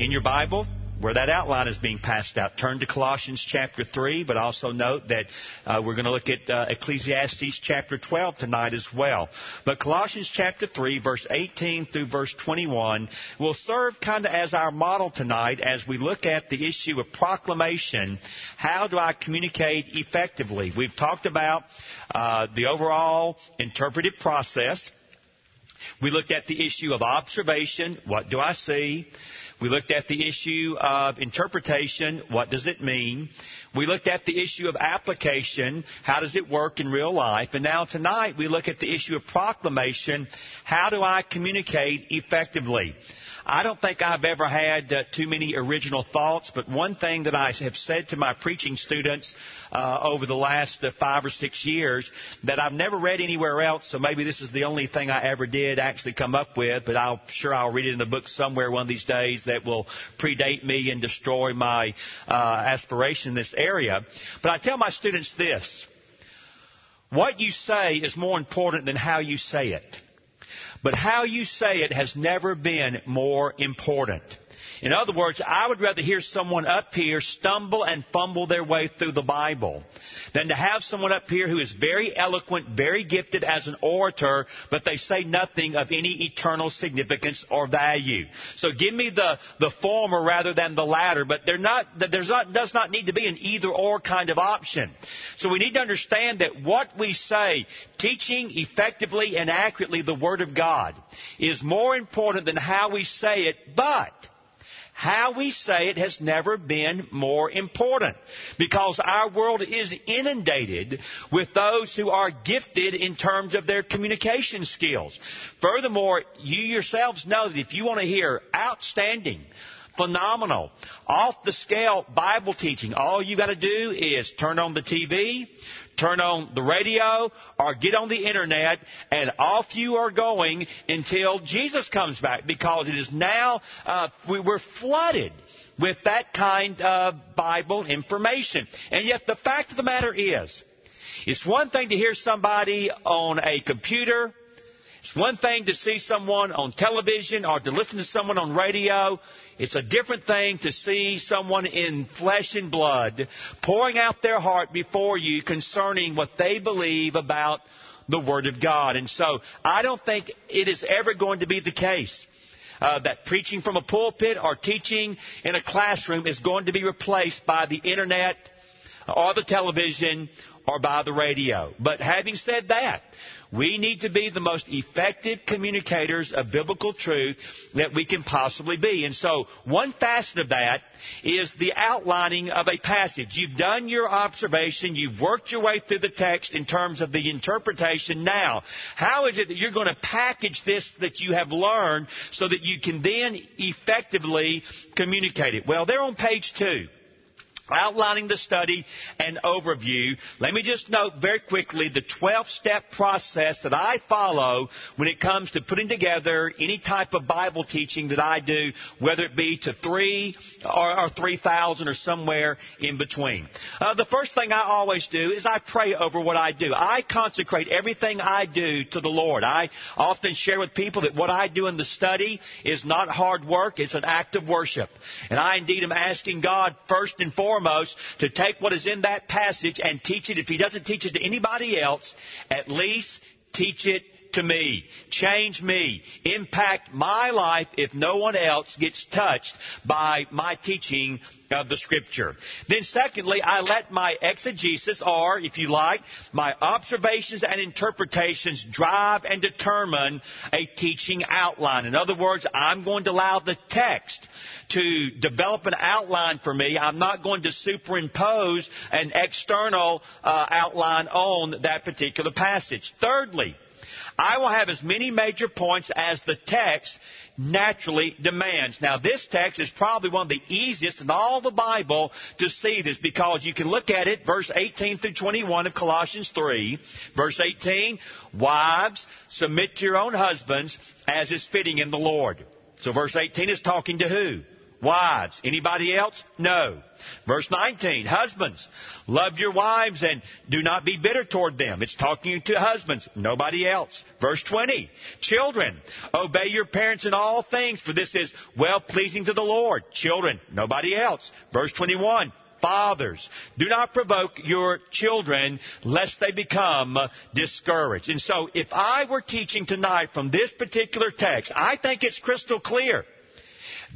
In your Bible, where that outline is being passed out, turn to Colossians chapter 3, but also note that we're going to look at Ecclesiastes chapter 12 tonight as well. But Colossians chapter 3, verse 18 through verse 21, will serve kind of as our model tonight as we look at the issue of proclamation. How do I communicate effectively? We've talked about the overall interpretive process. We looked at the issue of observation. What do I see? We looked at the issue of interpretation. What does it mean? We looked at the issue of application. How does it work in real life? And now tonight we look at the issue of proclamation. How do I communicate effectively? I don't think I've ever had too many original thoughts, but one thing that I have said to my preaching students over the last 5 or 6 years that I've never read anywhere else, so maybe this is the only thing I ever did actually come up with, but I'm sure I'll read it in the book somewhere one of these days that will predate me and destroy my aspiration in this area. But I tell my students this: what you say is more important than how you say it. But how you say it has never been more important. In other words, I would rather hear someone up here stumble and fumble their way through the Bible than to have someone up here who is very eloquent, very gifted as an orator, but they say nothing of any eternal significance or value. So give me the former rather than the latter, but there does not need to be an either-or kind of option. So we need to understand that what we say, teaching effectively and accurately the Word of God, is more important than how we say it, but how we say it has never been more important, because our world is inundated with those who are gifted in terms of their communication skills. Furthermore, you yourselves know that if you want to hear outstanding, phenomenal, off-the-scale Bible teaching, all you got to do is turn on the TV, turn on the radio, or get on the internet, and off you are going until Jesus comes back, because it is now, we're flooded with that kind of Bible information. And yet the fact of the matter is, it's one thing to hear somebody on a computer. It's one thing to see someone on television or to listen to someone on radio. It's a different thing to see someone in flesh and blood pouring out their heart before you concerning what they believe about the Word of God. And so I don't think it is ever going to be the case that preaching from a pulpit or teaching in a classroom is going to be replaced by the internet or the television or by the radio. But having said that, we need to be the most effective communicators of biblical truth that we can possibly be. And so one facet of that is the outlining of a passage. You've done your observation. You've worked your way through the text in terms of the interpretation. Now, how is it that you're going to package this that you have learned so that you can then effectively communicate it? Well, they're on page 2. Outlining the study and overview. Let me just note very quickly the 12-step process that I follow when it comes to putting together any type of Bible teaching that I do, whether it be to 3 or 3,000 or somewhere in between. The first thing I always do is I pray over what I do. I consecrate everything I do to the Lord. I often share with people that what I do in the study is not hard work. It's an act of worship. And I indeed am asking God first and foremost to take what is in that passage and teach it. If he doesn't teach it to anybody else, at least teach it to me. Change me. Impact my life if no one else gets touched by my teaching of the Scripture. Then secondly, I let my exegesis, or if you like, my observations and interpretations drive and determine a teaching outline. In other words, I'm going to allow the text to develop an outline for me. I'm not going to superimpose an external outline on that particular passage. Thirdly, I will have as many major points as the text naturally demands. Now, this text is probably one of the easiest in all the Bible to see this, because you can look at it, verse 18 through 21 of Colossians 3. Verse 18, wives, submit to your own husbands as is fitting in the Lord. So verse 18 is talking to who? Wives. Anybody else? No. Verse 19, husbands, love your wives and do not be bitter toward them. It's talking to husbands. Nobody else. Verse 20, children, obey your parents in all things, for this is well-pleasing to the Lord. Children. Nobody else. Verse 21, fathers, do not provoke your children, lest they become discouraged. And so, if I were teaching tonight from this particular text, I think it's crystal clear.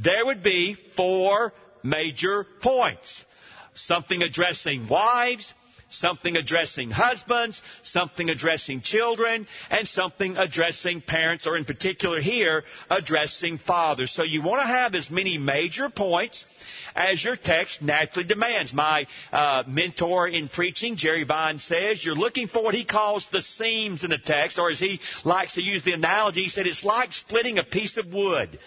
There would be four major points. Something addressing wives, something addressing husbands, something addressing children, and something addressing parents, or in particular here, addressing fathers. So you want to have as many major points as your text naturally demands. My mentor in preaching, Jerry Vine, says you're looking for what he calls the seams in the text, or as he likes to use the analogy, he said it's like splitting a piece of wood.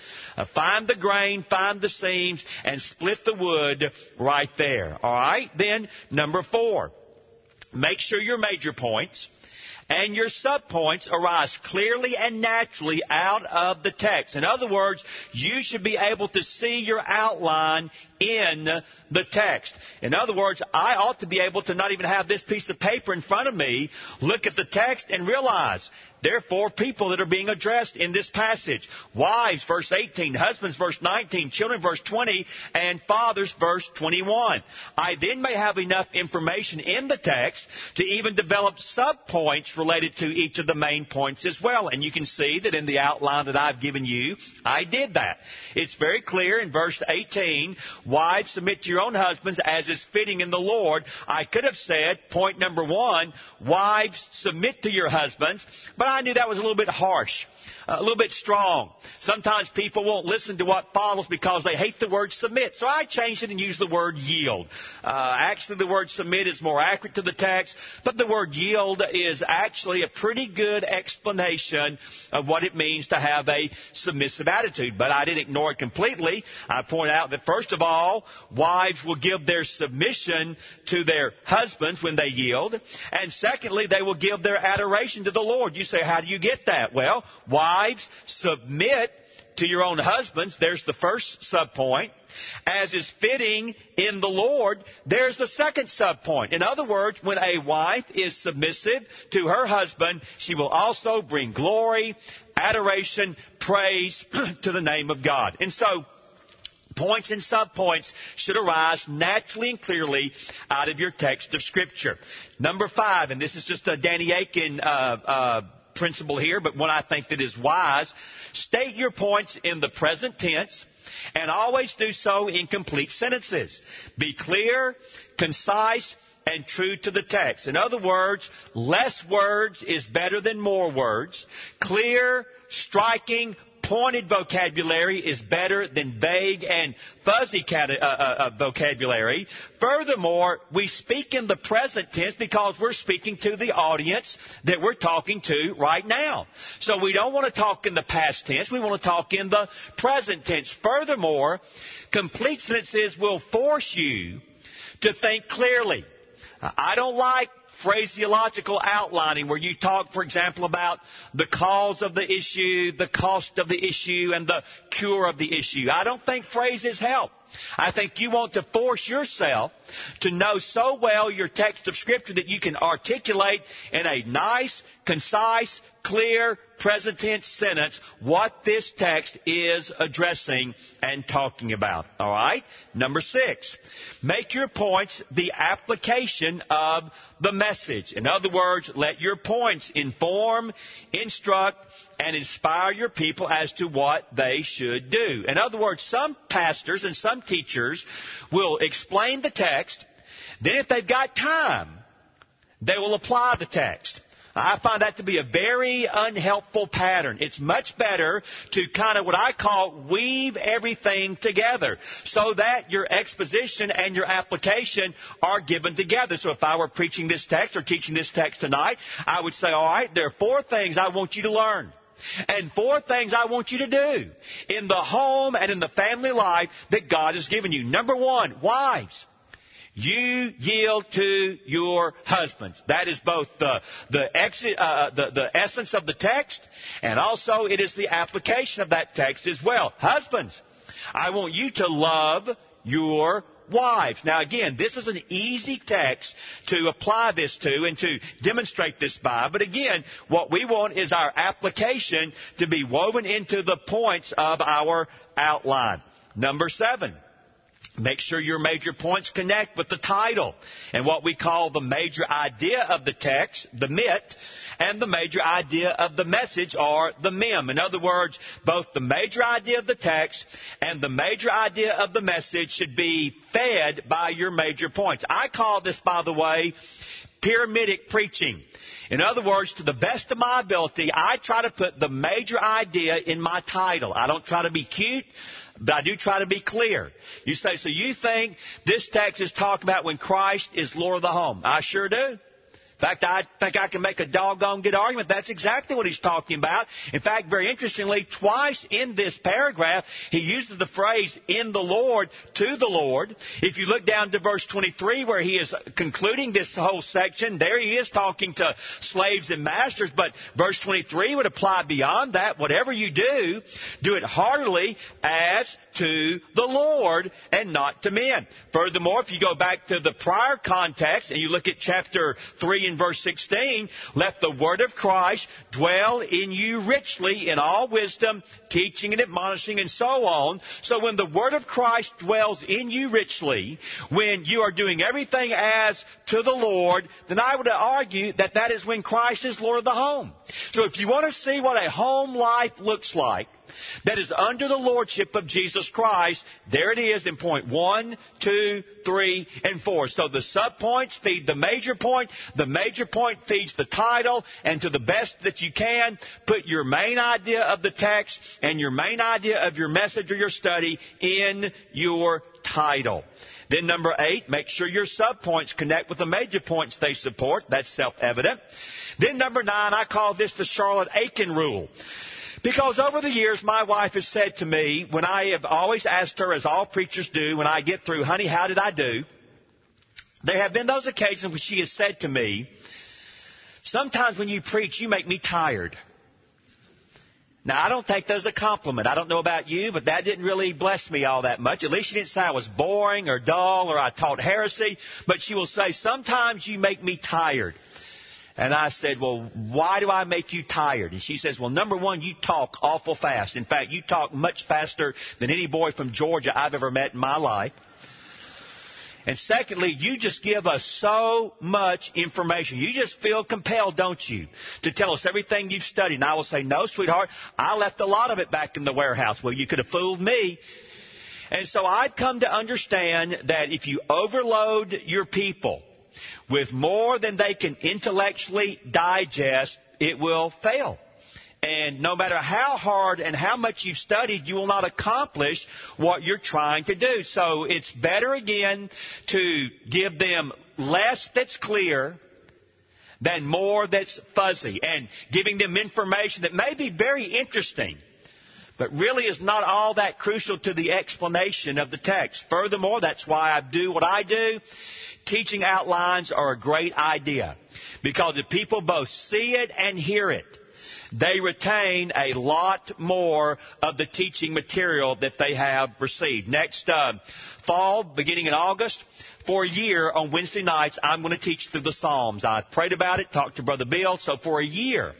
Find the grain, find the seams, and split the wood right there. All right, then number four. Make sure your major points and your subpoints arise clearly and naturally out of the text. In other words, you should be able to see your outline in the text. In other words, I ought to be able to not even have this piece of paper in front of me, look at the text and realize there are four people that are being addressed in this passage. Wives, verse 18, husbands, verse 19, children, verse 20, and fathers, verse 21. I then may have enough information in the text to even develop subpoints related to each of the main points as well. And you can see that in the outline that I've given you, I did that. It's very clear in verse 18, wives, submit to your own husbands as is fitting in the Lord. I could have said, point number one, wives, submit to your husbands, but I knew that was a little bit harsh, a little bit strong. Sometimes people won't listen to what follows because they hate the word submit. So I changed it and used the word yield. Actually, the word submit is more accurate to the text, but the word yield is actually a pretty good explanation of what it means to have a submissive attitude. But I didn't ignore it completely. I point out that, first of all, wives will give their submission to their husbands when they yield. And secondly, they will give their adoration to the Lord. You say, how do you get that? Well, wives, submit to your own husbands. There's the first subpoint. As is fitting in the Lord, there's the second subpoint. In other words, when a wife is submissive to her husband, she will also bring glory, adoration, praise to the name of God. And so, points and subpoints should arise naturally and clearly out of your text of Scripture. Number five, and this is just a Danny Akin principle here, but one I think that is wise. State your points in the present tense and always do so in complete sentences. Be clear, concise, and true to the text. In other words, less words is better than more words. Clear, striking, pointed vocabulary is better than vague and fuzzy vocabulary. Furthermore, we speak in the present tense because we're speaking to the audience that we're talking to right now. So we don't want to talk in the past tense. We want to talk in the present tense. Furthermore, complete sentences will force you to think clearly. I don't like phraseological outlining where you talk, for example, about the cause of the issue, the cost of the issue, and the cure of the issue. I don't think phrases help. I think you want to force yourself to know so well your text of Scripture that you can articulate in a nice, concise, clear, present tense sentence what this text is addressing and talking about. All right? Number six, make your points the application of the message. In other words, let your points inform, instruct, and inspire your people as to what they should do. In other words, some pastors and some teachers will explain the text. Then if they've got time, they will apply the text. I find that to be a very unhelpful pattern. It's much better to kind of what I call weave everything together so that your exposition and your application are given together. So if I were preaching this text or teaching this text tonight, I would say, all right, there are 4 things I want you to learn. And 4 things I want you to do in the home and in the family life that God has given you. Number 1, wives. You yield to your husbands. That is both the essence of the text, and also it is the application of that text as well. Husbands, I want you to love your wives. Now again, this is an easy text to apply this to and to demonstrate this by. But again, what we want is our application to be woven into the points of our outline. Number 7. Make sure your major points connect with the title and what we call the major idea of the text, the mit, and the major idea of the message, or the mem. In other words, both the major idea of the text and the major idea of the message should be fed by your major points. I call this, by the way, pyramidic preaching. In other words, to the best of my ability, I try to put the major idea in my title. I don't try to be cute, but I do try to be clear. You say, so you think this text is talking about when Christ is Lord of the home? I sure do. In fact, I think I can make a doggone good argument. That's exactly what he's talking about. In fact, very interestingly, twice in this paragraph, he uses the phrase, in the Lord, to the Lord. If you look down to verse 23, where he is concluding this whole section, there he is talking to slaves and masters. But verse 23 would apply beyond that. Whatever you do, do it heartily as to the Lord and not to men. Furthermore, if you go back to the prior context and you look at chapter 3, in verse 16, let the word of Christ dwell in you richly in all wisdom, teaching and admonishing and so on. So when the word of Christ dwells in you richly, when you are doing everything as to the Lord, then I would argue that that is when Christ is Lord of the home. So if you want to see what a home life looks like that is under the lordship of Jesus Christ, there it is in point 1, 2, 3, and 4. So the subpoints feed the major point. The major point feeds the title. And to the best that you can, put your main idea of the text and your main idea of your message or your study in your title. Then number 8, make sure your subpoints connect with the major points they support. That's self-evident. Then number 9, I call this the Charlotte Aiken rule. Because over the years, my wife has said to me, when I have always asked her, as all preachers do, when I get through, honey, how did I do? There have been those occasions when she has said to me, sometimes when you preach, you make me tired. Now, I don't take that as a compliment. I don't know about you, but that didn't really bless me all that much. At least she didn't say I was boring or dull or I taught heresy. But she will say, sometimes you make me tired. And I said, well, why do I make you tired? And she says, well, number 1, you talk awful fast. In fact, you talk much faster than any boy from Georgia I've ever met in my life. And secondly, you just give us so much information. You just feel compelled, don't you, to tell us everything you've studied. And I will say, no, sweetheart, I left a lot of it back in the warehouse. Well, you could have fooled me. And so I've come to understand that if you overload your people with more than they can intellectually digest, it will fail. And no matter how hard and how much you've studied, you will not accomplish what you're trying to do. So it's better, again, to give them less that's clear than more that's fuzzy, and giving them information that may be very interesting, but really is not all that crucial to the explanation of the text. Furthermore, that's why I do what I do. Teaching outlines are a great idea because if people both see it and hear it, they retain a lot more of the teaching material that they have received. Next fall, beginning in August, for a year on Wednesday nights, I'm going to teach through the Psalms. I prayed about it, talked to Brother Bill, so for a year,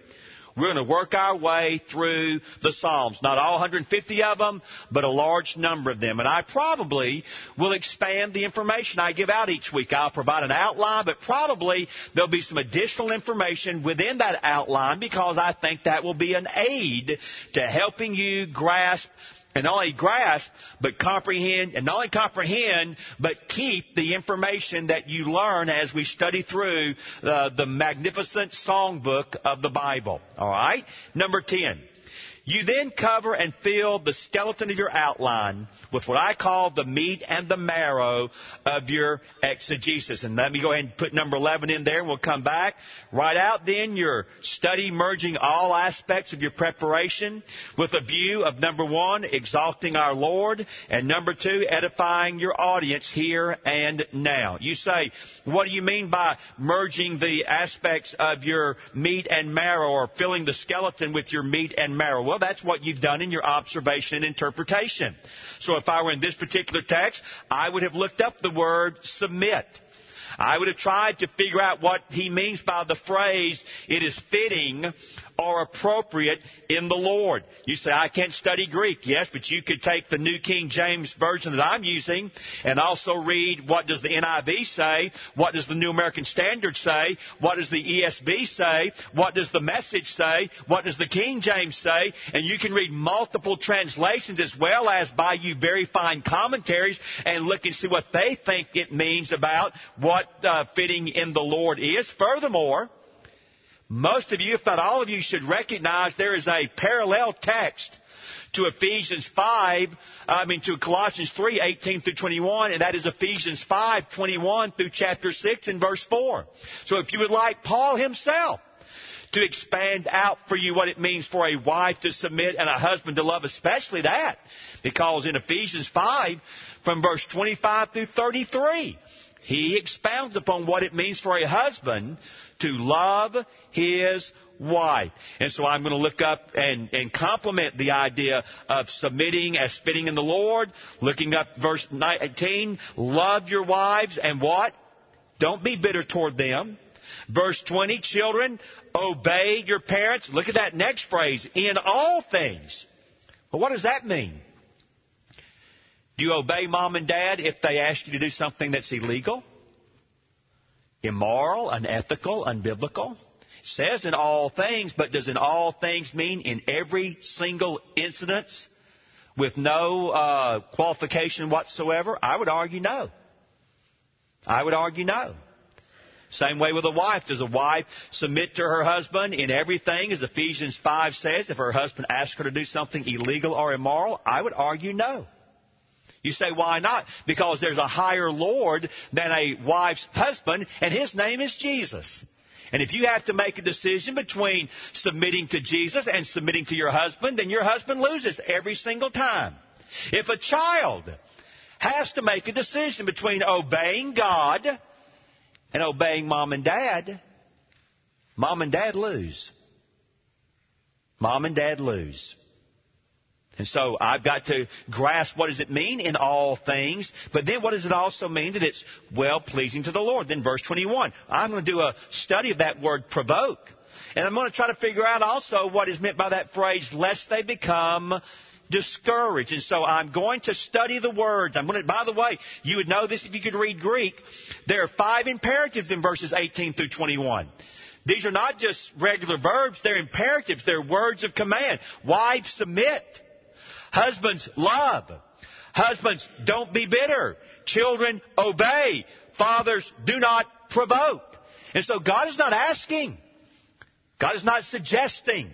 we're going to work our way through the Psalms. Not all 150 of them, but a large number of them. And I probably will expand the information I give out each week. I'll provide an outline, but probably there'll be some additional information within that outline because I think that will be an aid to helping you grasp And not only grasp, but comprehend, and not only comprehend, but keep the information that you learn as we study through the magnificent songbook of the Bible. All right? Number 10. You then cover and fill the skeleton of your outline with what I call the meat and the marrow of your exegesis. And let me go ahead and put number 11 in there, and we'll come back. Write out then your study merging all aspects of your preparation with a view of, number 1, exalting our Lord, and number 2, edifying your audience here and now. You say, what do you mean by merging the aspects of your meat and marrow, or filling the skeleton with your meat and marrow? Well, that's what you've done in your observation and interpretation. So if I were in this particular text, I would have looked up the word submit. I would have tried to figure out what he means by the phrase, it is fitting or appropriate in the Lord. You say, I can't study Greek. Yes, but you could take the New King James Version that I'm using and also read what does the NIV say, what does the New American Standard say, what does the ESV say, what does the Message say, what does the King James say, and you can read multiple translations as well as by you very fine commentaries and look and see what they think it means about what fitting in the Lord is. Furthermore, most of you, if not all of you, should recognize there is a parallel text to Colossians 3, 18 through 21, and that is Ephesians 5, 21 through chapter 6 and verse 4. So if you would like Paul himself to expand out for you what it means for a wife to submit and a husband to love, especially that, because in Ephesians 5, from verse 25 through 33, he expounds upon what it means for a husband to love his wife. And so I'm going to look up and complement the idea of submitting as fitting in the Lord. Looking up verse 19, love your wives and what? Don't be bitter toward them. Verse 20, children, obey your parents. Look at that next phrase, in all things. Well, what does that mean? Do you obey mom and dad if they ask you to do something that's illegal, immoral, unethical, unbiblical? It says in all things, but does in all things mean in every single instance with no qualification whatsoever? I would argue no. Same way with a wife. Does a wife submit to her husband in everything, as Ephesians 5 says, if her husband asks her to do something illegal or immoral? I would argue no. You say, why not? Because there's a higher Lord than a wife's husband, and his name is Jesus. And if you have to make a decision between submitting to Jesus and submitting to your husband, then your husband loses every single time. If a child has to make a decision between obeying God and obeying mom and dad lose. And so I've got to grasp what does it mean in all things, but then what does it also mean that it's well-pleasing to the Lord? Then verse 21, I'm going to do a study of that word provoke. And I'm going to try to figure out also what is meant by that phrase, lest they become discouraged. And so I'm going to study the words. By the way, you would know this if you could read Greek. There are 5 imperatives in verses 18 through 21. These are not just regular verbs. They're imperatives. They're words of command. Wives, submit. Husbands, love. Husbands, don't be bitter. Children, obey. Fathers, do not provoke. And so God is not asking. God is not suggesting.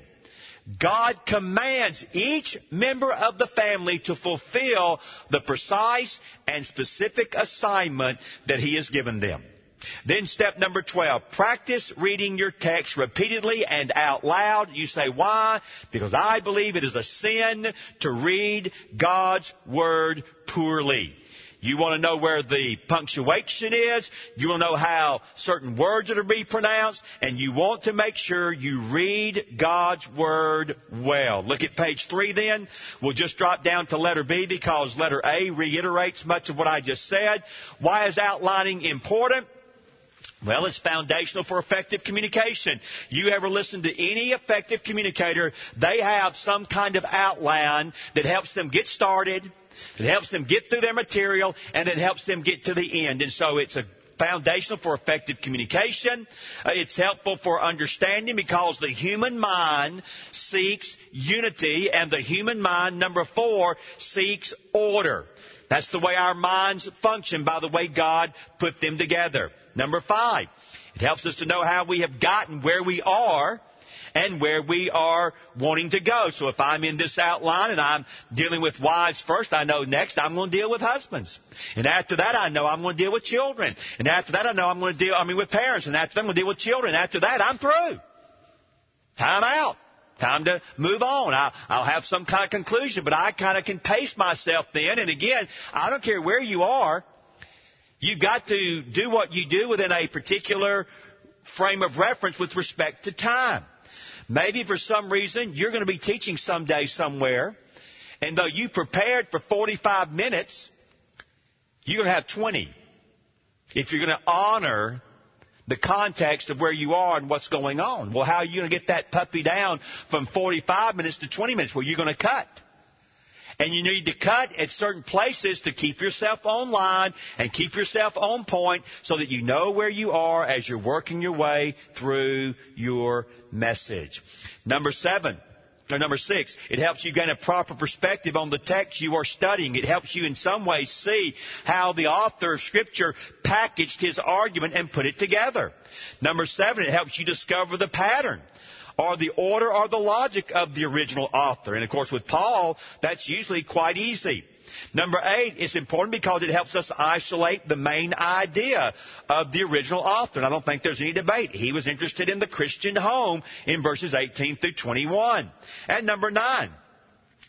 God commands each member of the family to fulfill the precise and specific assignment that He has given them. Then step number 12, practice reading your text repeatedly and out loud. You say, why? Because I believe it is a sin to read God's Word poorly. You want to know where the punctuation is. You want to know how certain words are to be pronounced. And you want to make sure you read God's Word well. Look at page 3 then. We'll just drop down to letter B because letter A reiterates much of what I just said. Why is outlining important? Well, it's foundational for effective communication. You ever listen to any effective communicator, they have some kind of outline that helps them get started, that helps them get through their material, and that helps them get to the end. And so it's a foundational for effective communication. It's helpful for understanding because the human mind seeks unity, and the human mind, number four, seeks order. That's the way our minds function by the way God put them together. Number five, it helps us to know how we have gotten where we are and where we are wanting to go. So if I'm in this outline and I'm dealing with wives first, I know next I'm going to deal with husbands. And after that, I know I'm going to deal with children. And after that, I know I'm going to deal with parents. And after that, I'm going to deal with children. After that, I'm through. Time out. Time to move on. I'll have some kind of conclusion, but I kind of can pace myself then. And again, I don't care where you are. You've got to do what you do within a particular frame of reference with respect to time. Maybe for some reason you're going to be teaching someday somewhere, and though you prepared for 45 minutes, you're going to have 20 if you're going to honor the context of where you are and what's going on. Well, how are you going to get that puppy down from 45 minutes to 20 minutes? Well, you're going to cut. And you need to cut at certain places to keep yourself online and keep yourself on point so that you know where you are as you're working your way through your message. Number six, it helps you gain a proper perspective on the text you are studying. It helps you in some ways see how the author of Scripture packaged his argument and put it together. Number seven, it helps you discover the pattern or the order or the logic of the original author. And, of course, with Paul, that's usually quite easy. Number eight, it's important because it helps us isolate the main idea of the original author. And I don't think there's any debate. He was interested in the Christian home in verses 18 through 21. And number nine,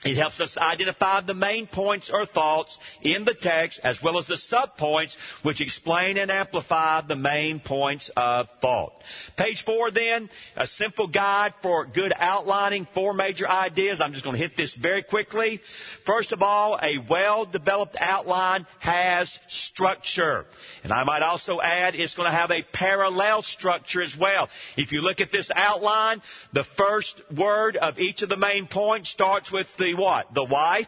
it helps us identify the main points or thoughts in the text as well as the subpoints which explain and amplify the main points of thought. Page four then, a simple guide for good outlining, four major ideas. I'm just going to hit this very quickly. First of all, a well-developed outline has structure. And I might also add it's going to have a parallel structure as well. If you look at this outline, the first word of each of the main points starts with the what? The wife,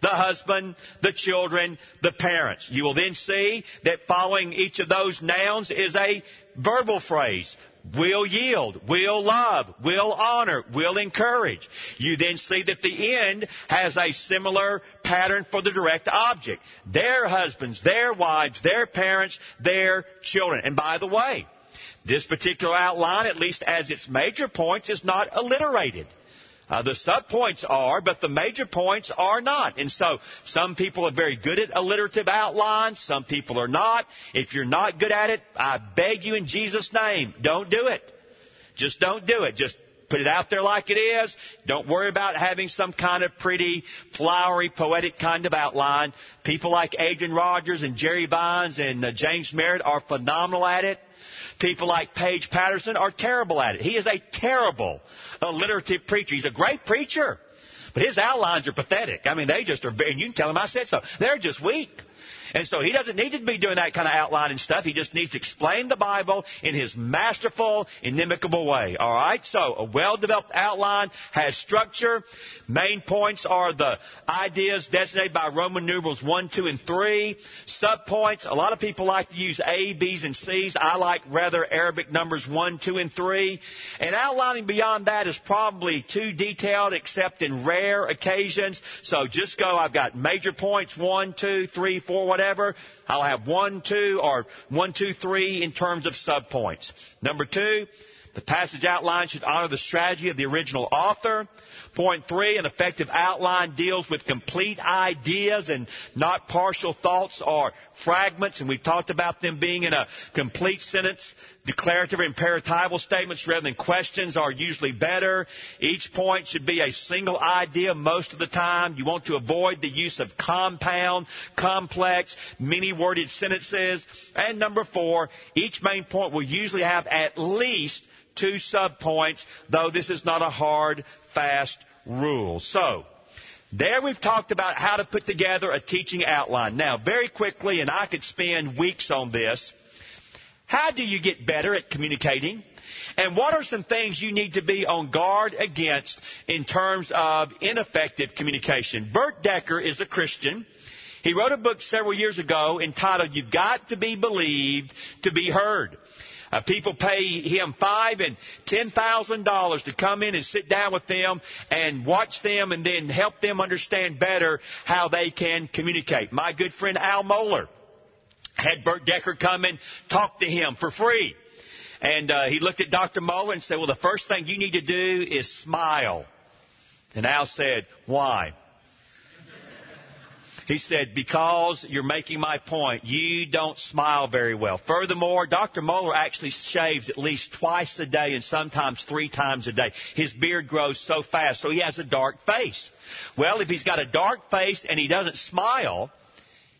the husband, the children, the parents. You will then see that following each of those nouns is a verbal phrase. Will yield, will love, will honor, will encourage. You then see that the end has a similar pattern for the direct object. Their husbands, their wives, their parents, their children. And by the way, this particular outline, at least as its major points, is not alliterated. The subpoints are, but the major points are not. And so some people are very good at alliterative outlines. Some people are not. If you're not good at it, I beg you in Jesus' name, don't do it. Just don't do it. Just put it out there like it is. Don't worry about having some kind of pretty, flowery, poetic kind of outline. People like Adrian Rogers and Jerry Vine and James Merritt are phenomenal at it. People like Paige Patterson are terrible at it. He is a terrible alliterative preacher. He's a great preacher, but his outlines are pathetic. I mean, they just are, and you can tell him I said so. They're just weak. And so he doesn't need to be doing that kind of outlining stuff. He just needs to explain the Bible in his masterful, inimicable way. All right? So a well-developed outline has structure. Main points are the ideas designated by Roman numerals 1, 2, and 3. Subpoints, a lot of people like to use A, B's, and C's. I like rather Arabic numbers 1, 2, and 3. And outlining beyond that is probably too detailed except in rare occasions. So just go, I've got major points 1, 2, 3, 4, whatever. I'll have 1, 2, or 1, 2, 3 in terms of subpoints. Number two, the passage outline should honor the strategy of the original author. Point three, an effective outline deals with complete ideas and not partial thoughts or fragments. And we've talked about them being in a complete sentence. Declarative and imperatival statements rather than questions are usually better. Each point should be a single idea most of the time. You want to avoid the use of compound, complex, many-worded sentences. And number four, each main point will usually have at least two subpoints, though this is not a hard, fast rule. So, there we've talked about how to put together a teaching outline. Now, very quickly, and I could spend weeks on this, how do you get better at communicating? And what are some things you need to be on guard against in terms of ineffective communication? Bert Decker is a Christian. He wrote a book several years ago entitled, You've Got to Be Believed to Be Heard. People pay him $5,000 and $10,000 to come in and sit down with them and watch them and then help them understand better how they can communicate. My good friend Al Mohler had Bert Decker come and talk to him for free. And he looked at Dr. Mohler and said, well, the first thing you need to do is smile. And Al said, why? He said, because you're making my point, you don't smile very well. Furthermore, Dr. Mohler actually shaves at least twice a day and sometimes three times a day. His beard grows so fast, so he has a dark face. Well, if he's got a dark face and he doesn't smile,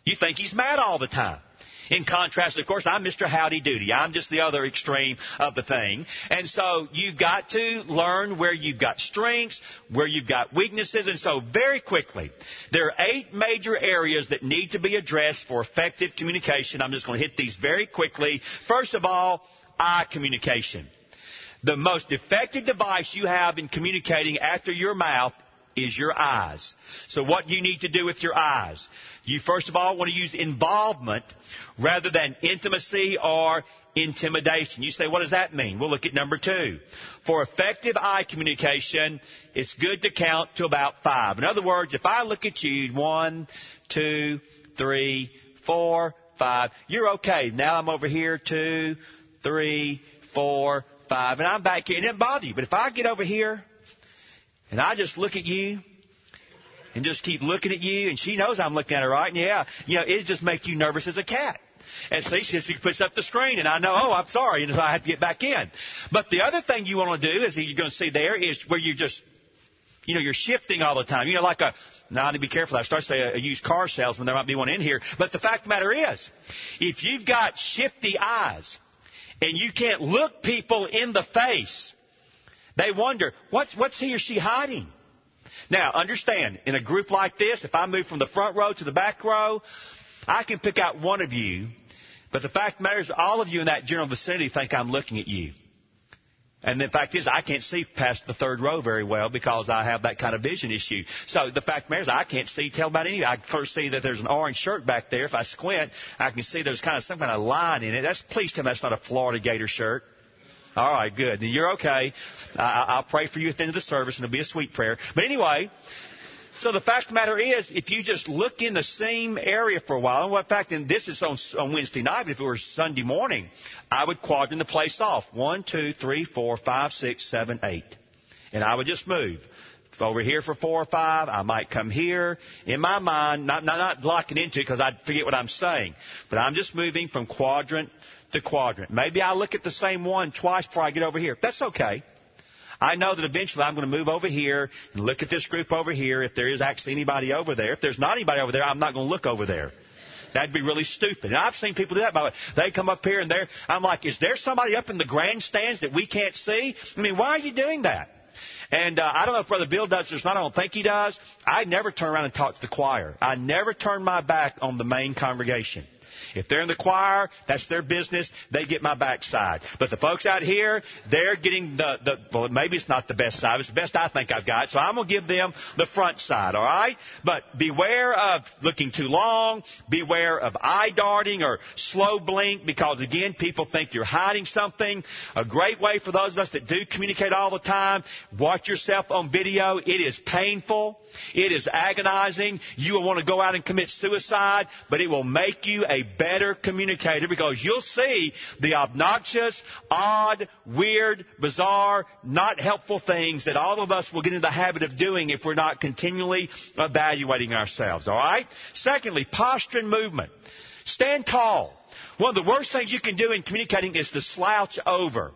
you think he's mad all the time. In contrast, of course, I'm Mr. Howdy Doody. I'm just the other extreme of the thing. And so you've got to learn where you've got strengths, where you've got weaknesses. And so very quickly, there are 8 major areas that need to be addressed for effective communication. I'm just going to hit these very quickly. First of all, eye communication. The most effective device you have in communicating after your mouth is your eyes. So what you need to do with your eyes? You first of all want to use involvement rather than intimacy or intimidation. You say, what does that mean? We'll look at number 2. For effective eye communication, it's good to count to about 5. In other words, if I look at you, 1, 2, 3, 4, 5, you're okay. Now I'm over here, 2, 3, 4, 5, and I'm back here. It doesn't bother you, but if I get over here, and I just look at you and just keep looking at you, and she knows I'm looking at her, right? And yeah, you know, it just makes you nervous as a cat. And so she puts up the screen, and I know, oh, I'm sorry, and so I have to get back in. But the other thing you want to do is you're going to see there is where you just, you know, you're shifting all the time. You know, like a, now I need to be careful. I start to say a used car salesman, there might be one in here. But the fact of the matter is, if you've got shifty eyes and you can't look people in the face, they wonder, what's he or she hiding? Now, understand, in a group like this, if I move from the front row to the back row, I can pick out one of you. But the fact matters, all of you in that general vicinity think I'm looking at you. And the fact is, I can't see past the third row very well because I have that kind of vision issue. So the fact matters, I can't see, tell about any. I can first see that there's an orange shirt back there. If I squint, I can see there's kind of some kind of line in it. Please tell me that's not a Florida Gator shirt. All right, good. Then you're okay. I'll pray for you at the end of the service, and it'll be a sweet prayer. But anyway, so the fact of the matter is, if you just look in the same area for a while, in fact, and this is on Wednesday night, but if it were Sunday morning, I would quadrant the place off. 1, 2, 3, 4, 5, 6, 7, 8. And I would just move. Over here for 4 or 5, I might come here. In my mind, not locking into it because I'd forget what I'm saying, but I'm just moving from quadrant to quadrant. Maybe I look at the same one twice before I get over here. That's okay. I know that eventually I'm going to move over here and look at this group over here if there is actually anybody over there. If there's not anybody over there, I'm not going to look over there. That'd be really stupid. And I've seen people do that. By the way, they come up here and I'm like, is there somebody up in the grandstands that we can't see? I mean, why are you doing that? And I don't know if Brother Bill does this or not. I don't think he does. I never turn around and talk to the choir. I never turn my back on the main congregation. If they're in the choir, that's their business. They get my backside. But the folks out here, they're getting well, maybe it's not the best side. It's the best I think I've got. So I'm going to give them the front side, all right? But beware of looking too long. Beware of eye darting or slow blink because, again, people think you're hiding something. A great way for those of us that do communicate all the time, watch yourself on video. It is painful. It is agonizing. You will want to go out and commit suicide, but it will make you a better communicator because you'll see the obnoxious, odd, weird, bizarre, not helpful things that all of us will get into the habit of doing if we're not continually evaluating ourselves, all right? Secondly, posture and movement. Stand tall. One of the worst things you can do in communicating is to slouch over,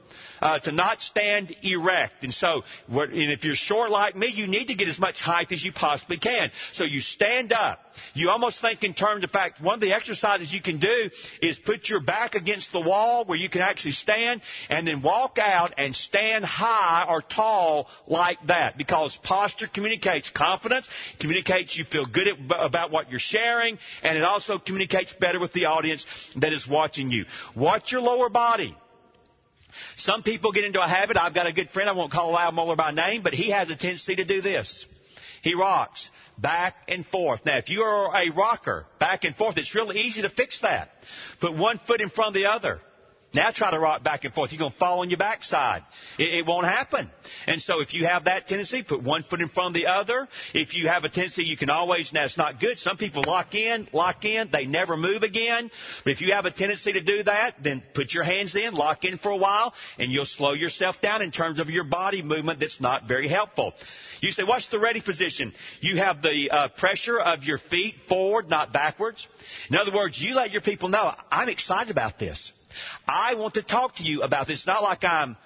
to not stand erect. And so, and if you're short like me, you need to get as much height as you possibly can. So you stand up. You almost think in terms of fact, one of the exercises you can do is put your back against the wall where you can actually stand and then walk out and stand high or tall like that. Because posture communicates confidence, communicates you feel good about what you're sharing, and it also communicates better with the audience that is watching you. Watch your lower body. Some people get into a habit. I've got a good friend. I won't call Al Mohler by name, but he has a tendency to do this. He rocks back and forth. Now, if you are a rocker back and forth, it's really easy to fix that. Put one foot in front of the other. Now try to rock back and forth. You're going to fall on your backside. It won't happen. And so if you have that tendency, put one foot in front of the other. If you have a tendency, you can always, now it's not good. Some people lock in. They never move again. But if you have a tendency to do that, then put your hands in, lock in for a while, and you'll slow yourself down in terms of your body movement that's not very helpful. You say, what's the ready position? You have the pressure of your feet forward, not backwards. In other words, you let your people know, I'm excited about this. I want to talk to you about this. It's not like I'm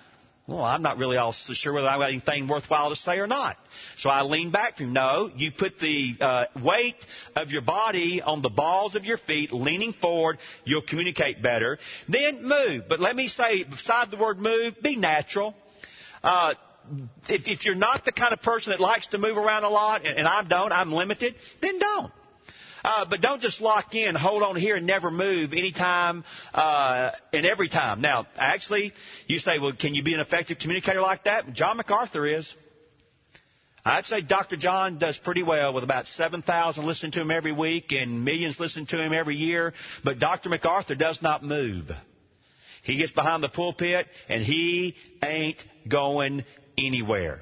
not really all so sure whether I've got anything worthwhile to say or not. So I lean back from you. No, you put the weight of your body on the balls of your feet, leaning forward. You'll communicate better. Then move. But let me say, beside the word move, be natural. If you're not the kind of person that likes to move around a lot, and I don't, I'm limited, then don't. But don't just lock in, hold on here, and never move anytime and every time. Now, actually, you say, well, can you be an effective communicator like that? John MacArthur is. I'd say Dr. John does pretty well with about 7,000 listening to him every week and millions listening to him every year. But Dr. MacArthur does not move. He gets behind the pulpit, and he ain't going anywhere.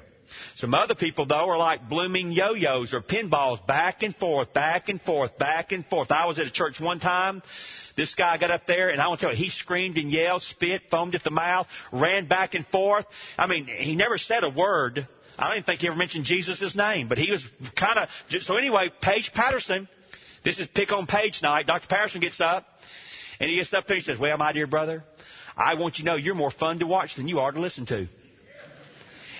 Some other people, though, are like blooming yo-yos or pinballs, back and forth, back and forth, back and forth. I was at a church one time. This guy got up there, and I want to tell you, he screamed and yelled, spit, foamed at the mouth, ran back and forth. I mean, he never said a word. I don't even think he ever mentioned Jesus' name, but he was kind of... So anyway, Paige Patterson, this is pick on Paige night. Dr. Patterson gets up, and he gets up there and he says, well, my dear brother, I want you to know you're more fun to watch than you are to listen to.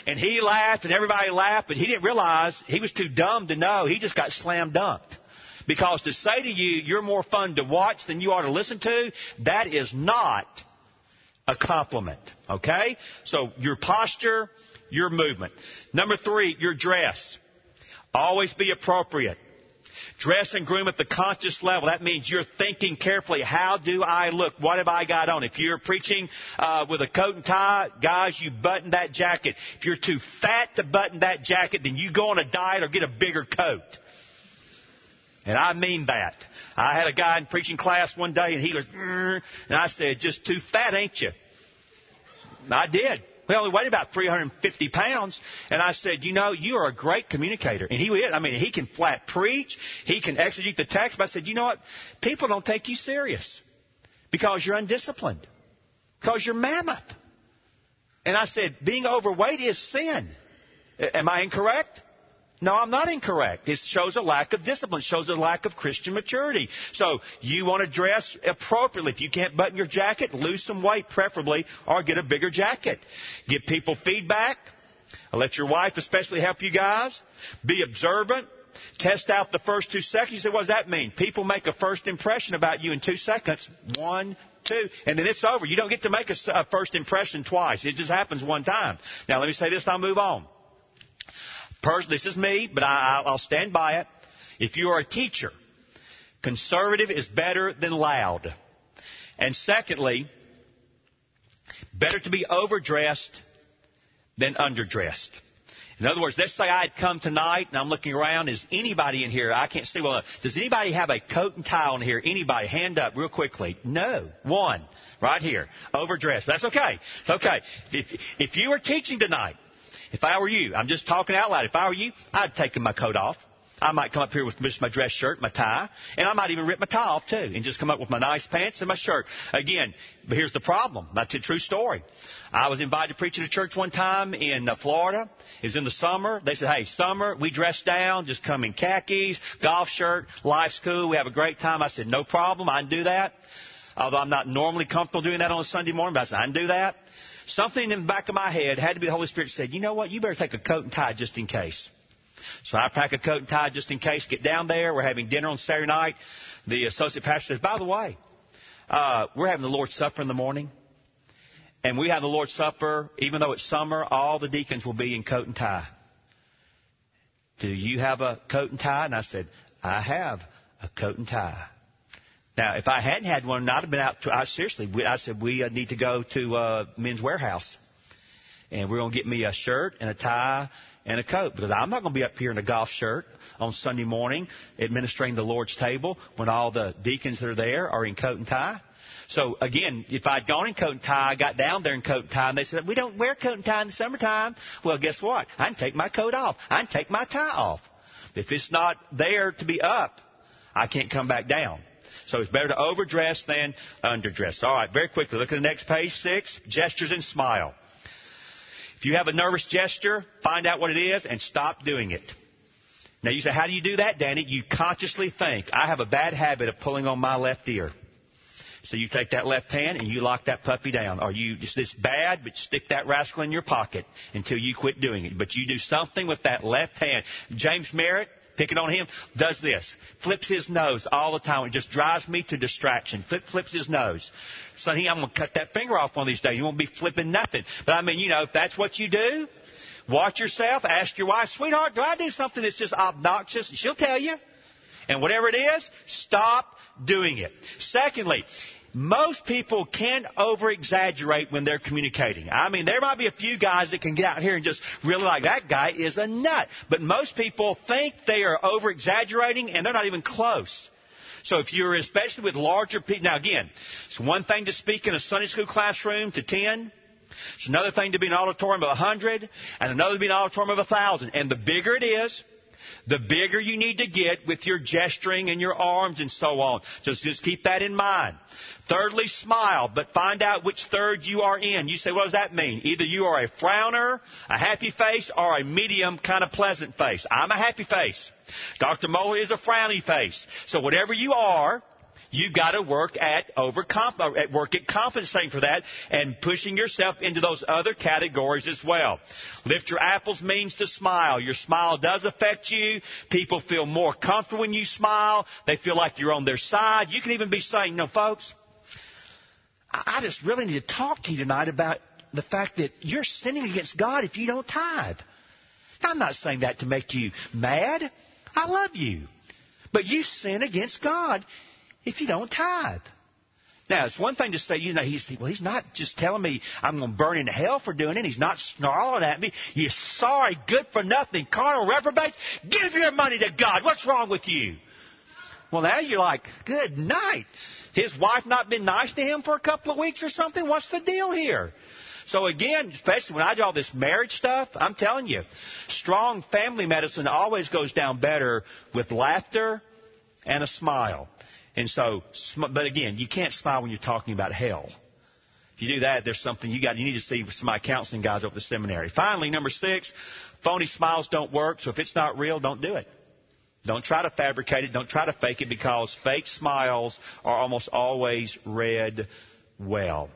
And he laughed, and everybody laughed, but he didn't realize he was too dumb to know. He just got slam dunked. Because to say to you, you're more fun to watch than you are to listen to, that is not a compliment. Okay? So your posture, your movement. Number three, your dress. Always be appropriate. Dress and groom at the conscious level. That means you're thinking carefully. How do I look? What have I got on? If you're preaching with a coat and tie, guys, you button that jacket. If you're too fat to button that jacket, then you go on a diet or get a bigger coat. And I mean that. I had a guy in preaching class one day, and he was, and I said, just too fat, ain't you? And I did. We only weighed about 350 pounds. And I said, you know, you are a great communicator. And he is. I mean, he can flat preach. He can exegete the text. But I said, you know what? People don't take you serious because you're undisciplined, because you're mammoth. And I said, being overweight is sin. Am I incorrect? No, I'm not incorrect. It shows a lack of discipline. It shows a lack of Christian maturity. So you want to dress appropriately. If you can't button your jacket, lose some weight preferably, or get a bigger jacket. Give people feedback. Let your wife especially help you guys. Be observant. Test out the first 2 seconds. You say, what does that mean? People make a first impression about you in 2 seconds. 1, 2, and then it's over. You don't get to make a first impression twice. It just happens one time. Now, let me say this and I'll move on. This is me, but I'll stand by it. If you are a teacher, conservative is better than loud. And secondly, better to be overdressed than underdressed. In other words, let's say I had come tonight and I'm looking around. Is anybody in here? I can't see. Well, does anybody have a coat and tie on here? Anybody? Hand up real quickly. No. One. Right here. Overdressed. That's okay. It's okay. If you are teaching tonight, if I were you, I'm just talking out loud. If I were you, I'd taken my coat off. I might come up here with just my dress shirt, my tie, and I might even rip my tie off, too, and just come up with my nice pants and my shirt. Again, but here's the problem. That's a true story. I was invited to preach at a church one time in Florida. It was in the summer. They said, hey, summer, we dress down, just come in khakis, golf shirt, life's cool, we have a great time. I said, no problem, I can do that. Although I'm not normally comfortable doing that on a Sunday morning, but I said, I can do that. Something in the back of my head had to be the Holy Spirit said, you know what, you better take a coat and tie just in case. So I pack a coat and tie just in case, get down there. We're having dinner on Saturday night. The associate pastor says, by the way, we're having the Lord's Supper in the morning. And we have the Lord's Supper, even though it's summer, all the deacons will be in coat and tie. Do you have a coat and tie? And I said, I have a coat and tie. Now, if I hadn't had one, I'd have been out. I said, we need to go to men's warehouse and we're going to get me a shirt and a tie and a coat, because I'm not going to be up here in a golf shirt on Sunday morning administering the Lord's table when all the deacons that are there are in coat and tie. So, again, if I'd gone in coat and tie, I got down there in coat and tie, and they said, we don't wear coat and tie in the summertime. Well, guess what? I can take my coat off. I can take my tie off. If it's not there to be up, I can't come back down. So it's better to overdress than underdress. All right, very quickly, look at the next page, 6, gestures and smile. If you have a nervous gesture, find out what it is and stop doing it. Now, you say, how do you do that, Danny? You consciously think, I have a bad habit of pulling on my left ear. So you take that left hand and you lock that puppy down. Or you just this bad, but stick that rascal in your pocket until you quit doing it. But you do something with that left hand. James Merritt, picking on him, does this. Flips his nose all the time. It just drives me to distraction. Flips his nose. Sonny, I'm going to cut that finger off one of these days. You won't be flipping nothing. But I mean, you know, if that's what you do, watch yourself. Ask your wife, sweetheart, do I do something that's just obnoxious? And she'll tell you. And whatever it is, stop doing it. Secondly, most people can over-exaggerate when they're communicating. I mean, there might be a few guys that can get out here and just really like, that guy is a nut. But most people think they are over-exaggerating, and they're not even close. So if you're, especially with larger people, now again, it's one thing to speak in a Sunday school classroom to 10. It's another thing to be in an auditorium of 100, and another to be in an auditorium of 1,000. And the bigger it is, the bigger you need to get with your gesturing and your arms and so on. Just keep that in mind. Thirdly, smile, but find out which third you are in. You say, what does that mean? Either you are a frowner, a happy face, or a medium kind of pleasant face. I'm a happy face. Dr. Mohler is a frowny face. So whatever you are, you've got to work at compensating for that and pushing yourself into those other categories as well. Lift your apples means to smile. Your smile does affect you. People feel more comfortable when you smile. They feel like you're on their side. You can even be saying, you know, folks, I just really need to talk to you tonight about the fact that you're sinning against God if you don't tithe. Now, I'm not saying that to make you mad. I love you. But you sin against God if you don't tithe. Now, it's one thing to say, you know, he's not just telling me I'm going to burn in hell for doing it. He's not snarling at me. You sorry, good for nothing, carnal reprobates. Give your money to God. What's wrong with you? Well, now you're like, good night. His wife not been nice to him for a couple of weeks or something? What's the deal here? So again, especially when I do all this marriage stuff, I'm telling you, strong family medicine always goes down better with laughter and a smile. And so, but again, you can't smile when you're talking about hell. If you do that, there's something you need to see with some of my counseling guys over the seminary. Finally, number 6, phony smiles don't work. So if it's not real, don't do it. Don't try to fabricate it. Don't try to fake it, because fake smiles are almost always read well.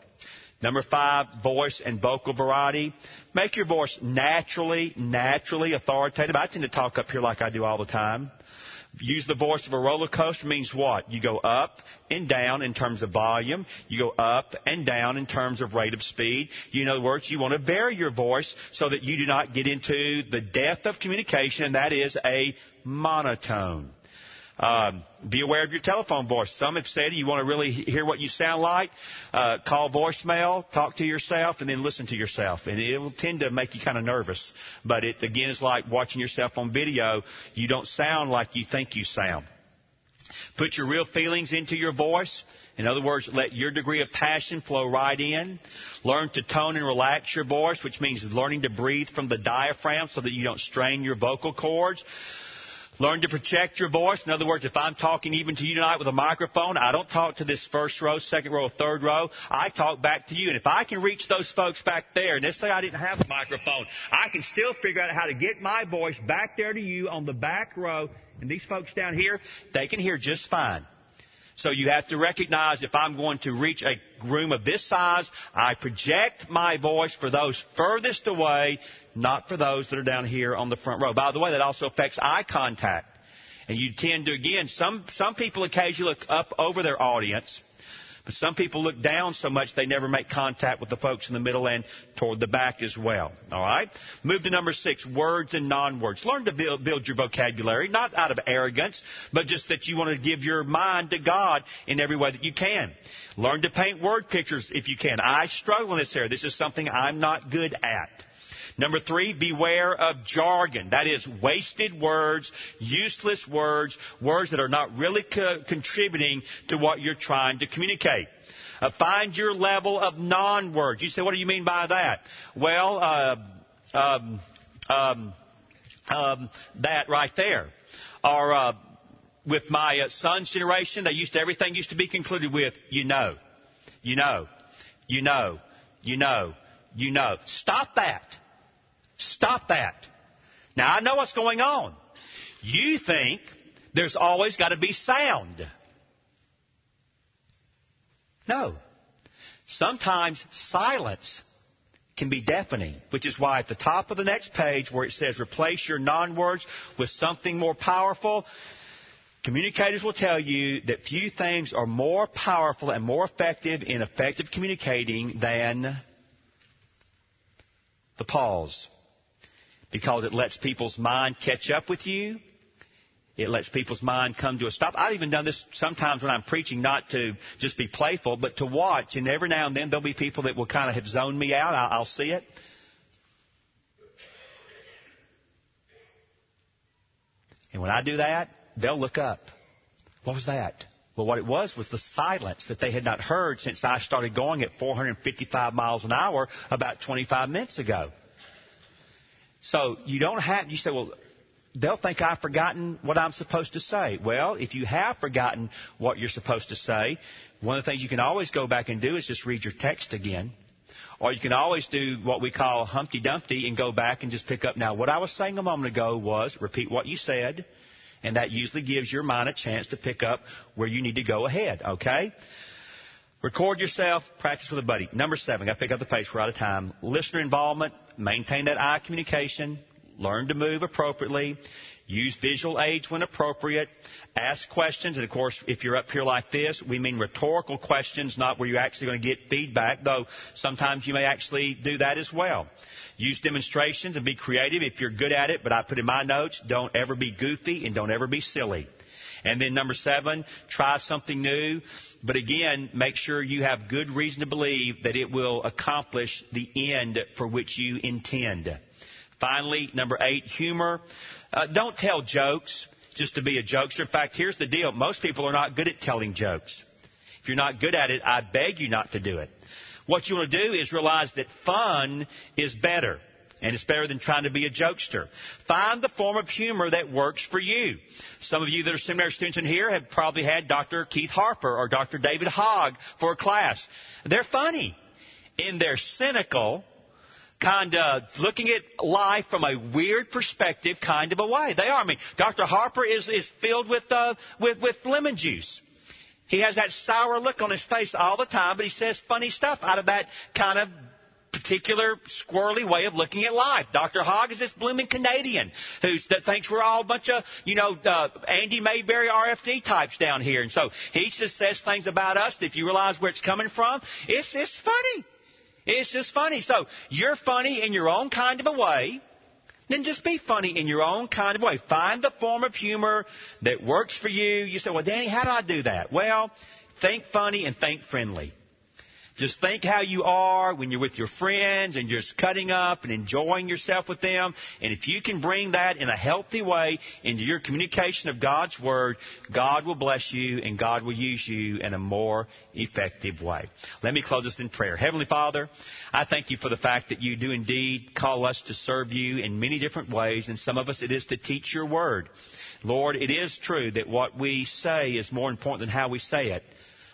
Number 5, voice and vocal variety. Make your voice naturally authoritative. I tend to talk up here like I do all the time. Use the voice of a roller coaster means what? You go up and down in terms of volume. You go up and down in terms of rate of speed. You know, in other words, you want to vary your voice so that you do not get into the death of communication, and that is a monotone. Be aware of your telephone voice. Some have said you want to really hear what you sound like. Call voicemail, talk to yourself, and then listen to yourself. And it will tend to make you kind of nervous. But it, again, is like watching yourself on video. You don't sound like you think you sound. Put your real feelings into your voice. In other words, let your degree of passion flow right in. Learn to tone and relax your voice, which means learning to breathe from the diaphragm so that you don't strain your vocal cords. Learn to protect your voice. In other words, if I'm talking even to you tonight with a microphone, I don't talk to this first row, second row, third row. I talk back to you. And if I can reach those folks back there, and let's say I didn't have a microphone, I can still figure out how to get my voice back there to you on the back row. And these folks down here, they can hear just fine. So you have to recognize if I'm going to reach a room of this size, I project my voice for those furthest away, not for those that are down here on the front row. By the way, that also affects eye contact. And you tend to, again, some people occasionally look up over their audience. But some people look down so much they never make contact with the folks in the middle and toward the back as well. All right? Move to number 6, words and non-words. Learn to build your vocabulary, not out of arrogance, but just that you want to give your mind to God in every way that you can. Learn to paint word pictures if you can. I struggle in this area. This is something I'm not good at. Number 3, beware of jargon. That is wasted words, useless words, words that are not really contributing to what you're trying to communicate. Find your level of non-words. You say, what do you mean by that? Well, that right there. Or with my son's generation, everything used to be concluded with, you know. Stop that. Stop that. Now, I know what's going on. You think there's always got to be sound. No. Sometimes silence can be deafening, which is why at the top of the next page where it says replace your non-words with something more powerful, communicators will tell you that few things are more powerful and more effective in effective communicating than the pause, because it lets people's mind catch up with you. It lets people's mind come to a stop. I've even done this sometimes when I'm preaching, not to just be playful, but to watch. And every now and then there'll be people that will kind of have zoned me out. I'll see it. And when I do that, they'll look up. What was that? Well, what it was the silence that they had not heard since I started going at 455 miles an hour about 25 minutes ago. So you say, well, they'll think I've forgotten what I'm supposed to say. Well, if you have forgotten what you're supposed to say, one of the things you can always go back and do is just read your text again. Or you can always do what we call Humpty Dumpty and go back and just pick up. Now, what I was saying a moment ago was repeat what you said. And that usually gives your mind a chance to pick up where you need to go ahead, okay? Record yourself. Practice with a buddy. Number 7. I've got to pick up the pace. We're out of time. Listener involvement. Maintain that eye communication. Learn to move appropriately. Use visual aids when appropriate. Ask questions. And, of course, if you're up here like this, we mean rhetorical questions, not where you're actually going to get feedback, though sometimes you may actually do that as well. Use demonstrations and be creative if you're good at it. But I put in my notes, don't ever be goofy and don't ever be silly. And then number 7, try something new. But again, make sure you have good reason to believe that it will accomplish the end for which you intend. Finally, number 8, humor. Don't tell jokes just to be a jokester. In fact, here's the deal. Most people are not good at telling jokes. If you're not good at it, I beg you not to do it. What you want to do is realize that fun is better, and it's better than trying to be a jokester. Find the form of humor that works for you. Some of you that are seminary students in here have probably had Dr. Keith Harper or Dr. David Hogg for a class. They're funny in their cynical, kind of looking at life from a weird perspective kind of a way. They are. I mean, Dr. Harper is filled with lemon juice. He has that sour look on his face all the time, but he says funny stuff out of that kind of particular squirrely way of looking at life. Dr. Hogg is this blooming Canadian that thinks we're all a bunch of, Andy Mayberry RFD types down here. And so he just says things about us that if you realize where it's coming from, it's funny. It's just funny. So you're funny in your own kind of a way. Then just be funny in your own kind of way. Find the form of humor that works for you. You say, well, Danny, how do I do that? Well, think funny and think friendly. Just think how you are when you're with your friends and you're just cutting up and enjoying yourself with them. And if you can bring that in a healthy way into your communication of God's Word, God will bless you and God will use you in a more effective way. Let me close this in prayer. Heavenly Father, I thank you for the fact that you do indeed call us to serve you in many different ways. And some of us, it is to teach your Word. Lord, it is true that what we say is more important than how we say it.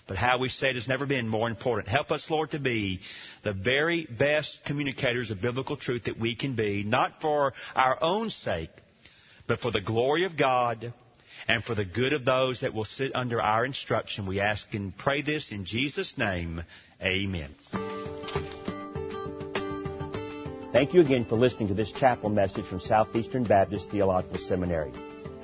But how we say it has never been more important. Help us, Lord, to be the very best communicators of biblical truth that we can be, not for our own sake, but for the glory of God and for the good of those that will sit under our instruction. We ask and pray this in Jesus' name. Amen. Thank you again for listening to this chapel message from Southeastern Baptist Theological Seminary.